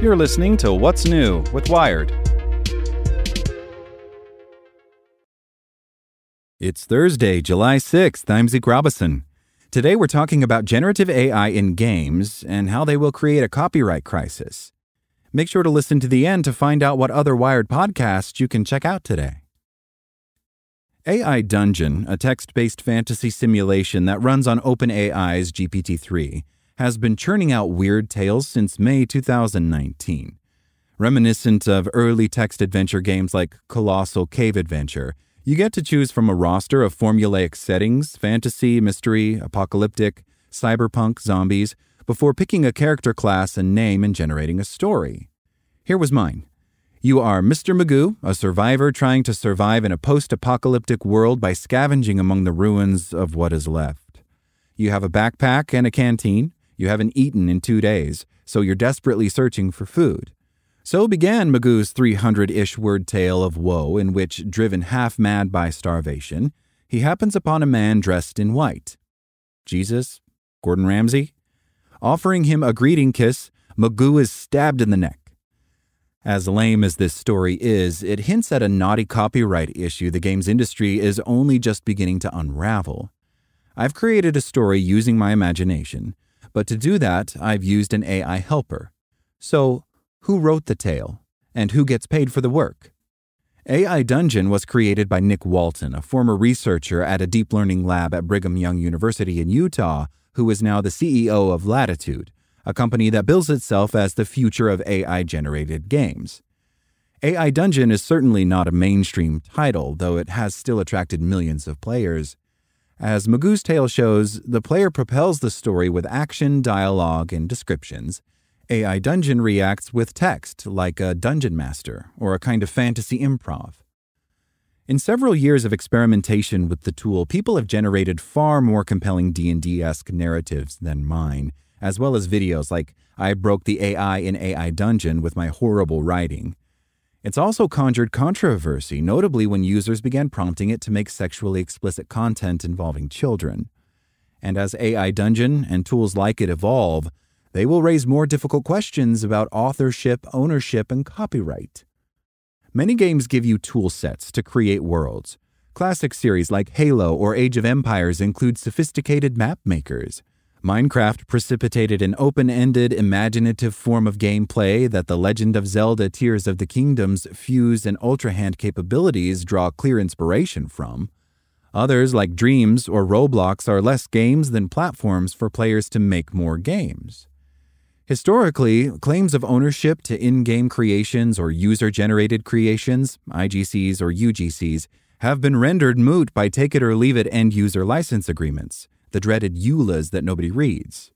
You're listening to What's New with Wired. It's Thursday, July 6th. I'm Zeke Robison. Today we're talking about generative AI in games and how they will create a copyright crisis. Make sure to listen to the end to find out what other Wired podcasts you can check out today. AI Dungeon, a text-based fantasy simulation that runs on OpenAI's GPT-3, has been churning out weird tales since May 2019. Reminiscent of early text adventure games like Colossal Cave Adventure, you get to choose from a roster of formulaic settings, fantasy, mystery, apocalyptic, cyberpunk, zombies, before picking a character class and name and generating a story. Here was mine. You are Mr. Magoo, a survivor trying to survive in a post-apocalyptic world by scavenging among the ruins of what is left. You have a backpack and a canteen. You haven't eaten in 2 days, so you're desperately searching for food. So began Magoo's 300-ish word tale of woe in which, driven half mad by starvation, he happens upon a man dressed in white. Jesus? Gordon Ramsay? Offering him a greeting kiss, Magoo is stabbed in the neck. As lame as this story is, it hints at a naughty copyright issue the games industry is only just beginning to unravel. I've created a story using my imagination, but to do that, I've used an AI helper. So, who wrote the tale? And who gets paid for the work? AI Dungeon was created by Nick Walton, a former researcher at a deep learning lab at Brigham Young University in Utah, who is now the CEO of Latitude, a company that bills itself as the future of AI-generated games. AI Dungeon is certainly not a mainstream title, though it has still attracted millions of players. As Magoo's tale shows, the player propels the story with action, dialogue, and descriptions. AI Dungeon reacts with text, like a dungeon master, or a kind of fantasy improv. In several years of experimentation with the tool, people have generated far more compelling D&D-esque narratives than mine, as well as videos like I broke the AI in AI Dungeon with my horrible writing. It's also conjured controversy, notably when users began prompting it to make sexually explicit content involving children. And as AI Dungeon and tools like it evolve, they will raise more difficult questions about authorship, ownership, and copyright. Many games give you tool sets to create worlds. Classic series like Halo or Age of Empires include sophisticated map makers. Minecraft precipitated an open-ended, imaginative form of gameplay that the Legend of Zelda Tears of the Kingdom's fuse and ultra-hand capabilities draw clear inspiration from. Others, like Dreams or Roblox, are less games than platforms for players to make more games. Historically, claims of ownership to in-game creations or user-generated creations, IGCs or UGCs, have been rendered moot by take-it-or-leave-it end-user license agreements, the dreaded EULAs that nobody reads.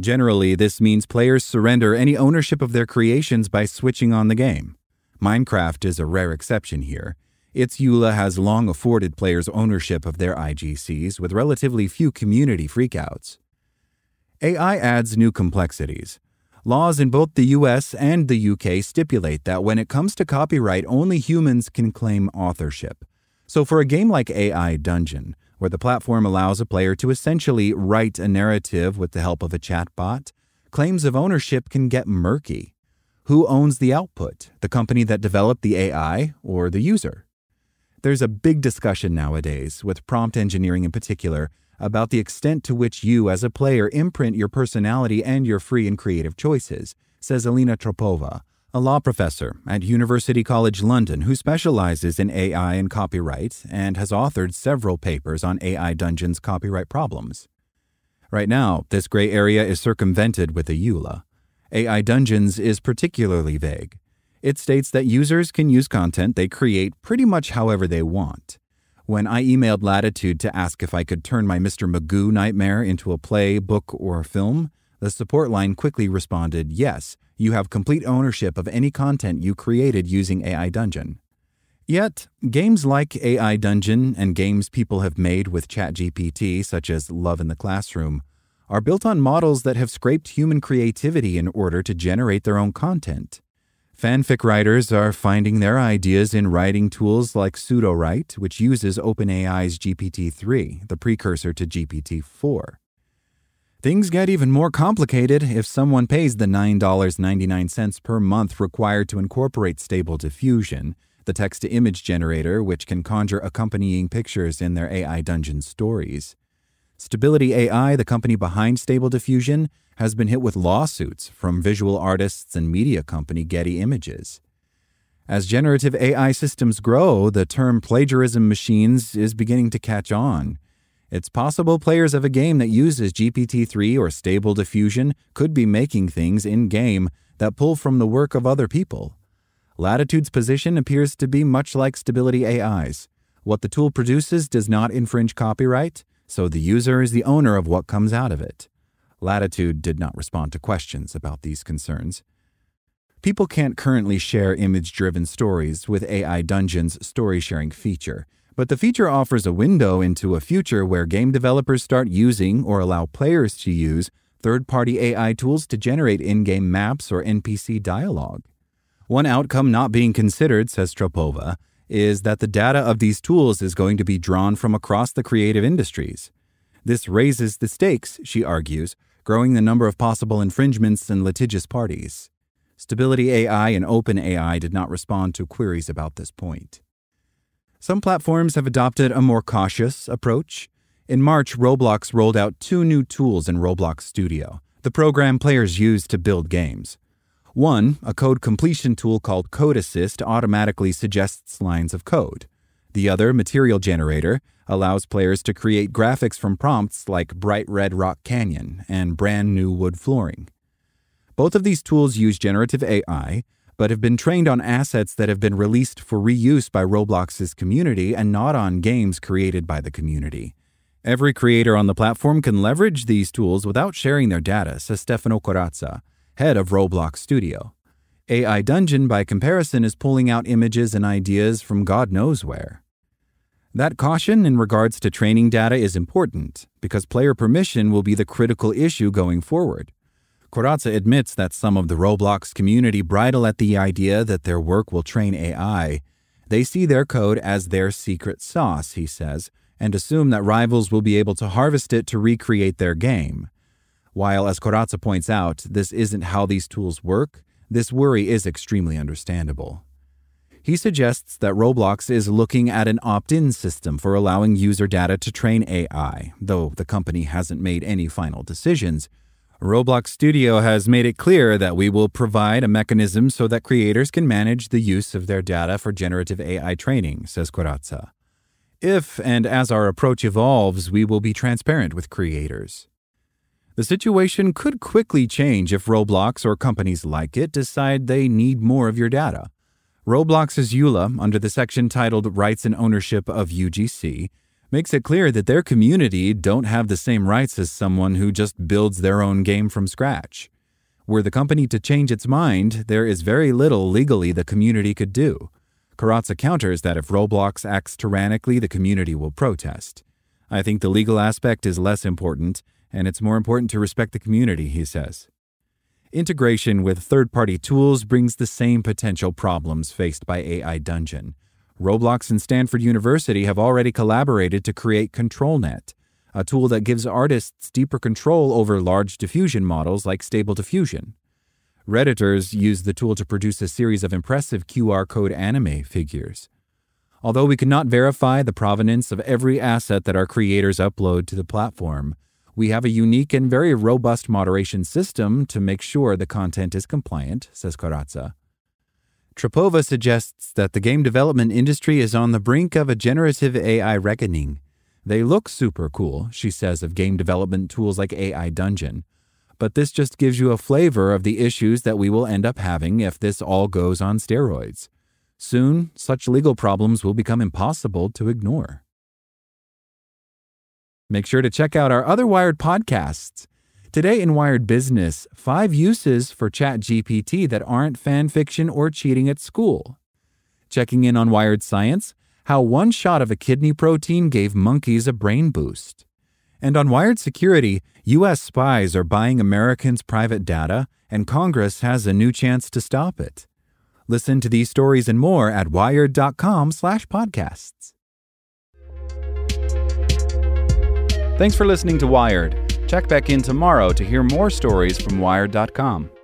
Generally, this means players surrender any ownership of their creations by switching on the game. Minecraft is a rare exception here. Its EULA has long afforded players ownership of their IGCs with relatively few community freakouts. AI adds new complexities. Laws in both the US and the UK stipulate that when it comes to copyright, only humans can claim authorship. So for a game like AI Dungeon, where the platform allows a player to essentially write a narrative with the help of a chatbot, claims of ownership can get murky. Who owns the output, the company that developed the AI, or the user? There's a big discussion nowadays, with prompt engineering in particular, about the extent to which you as a player imprint your personality and your free and creative choices, says Alina Trapova, a law professor at University College London who specializes in AI and copyright and has authored several papers on AI Dungeon's copyright problems. Right now, this gray area is circumvented with a EULA. AI Dungeons is particularly vague. It states that users can use content they create pretty much however they want. When I emailed Latitude to ask if I could turn my Mr. Magoo nightmare into a play, book, or film, the support line quickly responded, yes, you have complete ownership of any content you created using AI Dungeon. Yet, games like AI Dungeon and games people have made with ChatGPT, such as Love in the Classroom, are built on models that have scraped human creativity in order to generate their own content. Fanfic writers are finding their ideas in writing tools like Sudowrite, which uses OpenAI's GPT-3, the precursor to GPT-4. Things get even more complicated if someone pays the $9.99 per month required to incorporate Stable Diffusion, the text-to-image generator which can conjure accompanying pictures in their AI Dungeon stories. Stability AI, the company behind Stable Diffusion, has been hit with lawsuits from visual artists and media company Getty Images. As generative AI systems grow, the term plagiarism machines is beginning to catch on. It's possible players of a game that uses GPT-3 or Stable Diffusion could be making things in-game that pull from the work of other people. Latitude's position appears to be much like Stability AI's. What the tool produces does not infringe copyright, so the user is the owner of what comes out of it. Latitude did not respond to questions about these concerns. People can't currently share image-driven stories with AI Dungeon's story-sharing feature, but the feature offers a window into a future where game developers start using or allow players to use third-party AI tools to generate in-game maps or NPC dialogue. One outcome not being considered, says Trapova, is that the data of these tools is going to be drawn from across the creative industries. This raises the stakes, she argues, growing the number of possible infringements and litigious parties. Stability AI and OpenAI did not respond to queries about this point. Some platforms have adopted a more cautious approach. In March, Roblox rolled out 2 new tools in Roblox Studio, the program players use to build games. One, a code completion tool called Code Assist, automatically suggests lines of code. The other, Material Generator, allows players to create graphics from prompts like bright red rock canyon and brand new wood flooring. Both of these tools use generative AI, but have been trained on assets that have been released for reuse by Roblox's community and not on games created by the community. Every creator on the platform can leverage these tools without sharing their data, says Stefano Corazza, head of Roblox Studio. AI Dungeon, by comparison, is pulling out images and ideas from God knows where. That caution in regards to training data is important, because player permission will be the critical issue going forward. Corazza admits that some of the Roblox community bridle at the idea that their work will train AI. They see their code as their secret sauce, he says, and assume that rivals will be able to harvest it to recreate their game. While, as Corazza points out, this isn't how these tools work, this worry is extremely understandable. He suggests that Roblox is looking at an opt-in system for allowing user data to train AI, though the company hasn't made any final decisions. Roblox Studio has made it clear that we will provide a mechanism so that creators can manage the use of their data for generative AI training, says Corazza. If and as our approach evolves, we will be transparent with creators. The situation could quickly change if Roblox or companies like it decide they need more of your data. Roblox's EULA, under the section titled Rights and Ownership of UGC, makes it clear that their community don't have the same rights as someone who just builds their own game from scratch. Were the company to change its mind, there is very little legally the community could do. Corazza counters that if Roblox acts tyrannically, the community will protest. I think the legal aspect is less important, and it's more important to respect the community, he says. Integration with third-party tools brings the same potential problems faced by AI Dungeon. Roblox and Stanford University have already collaborated to create ControlNet, a tool that gives artists deeper control over large diffusion models like Stable Diffusion. Redditors use the tool to produce a series of impressive QR code anime figures. Although we cannot verify the provenance of every asset that our creators upload to the platform, we have a unique and very robust moderation system to make sure the content is compliant, says Corazza. Trapova suggests that the game development industry is on the brink of a generative AI reckoning. They look super cool, she says of game development tools like AI Dungeon, but this just gives you a flavor of the issues that we will end up having if this all goes on steroids. Soon, such legal problems will become impossible to ignore. Make sure to check out our other Wired podcasts. Today in Wired Business, 5 uses for ChatGPT that aren't fan fiction or cheating at school. Checking in on Wired Science, how one shot of a kidney protein gave monkeys a brain boost. And on Wired Security, U.S. spies are buying Americans' private data, and Congress has a new chance to stop it. Listen to these stories and more at wired.com/podcasts. Thanks for listening to Wired. Check back in tomorrow to hear more stories from Wired.com.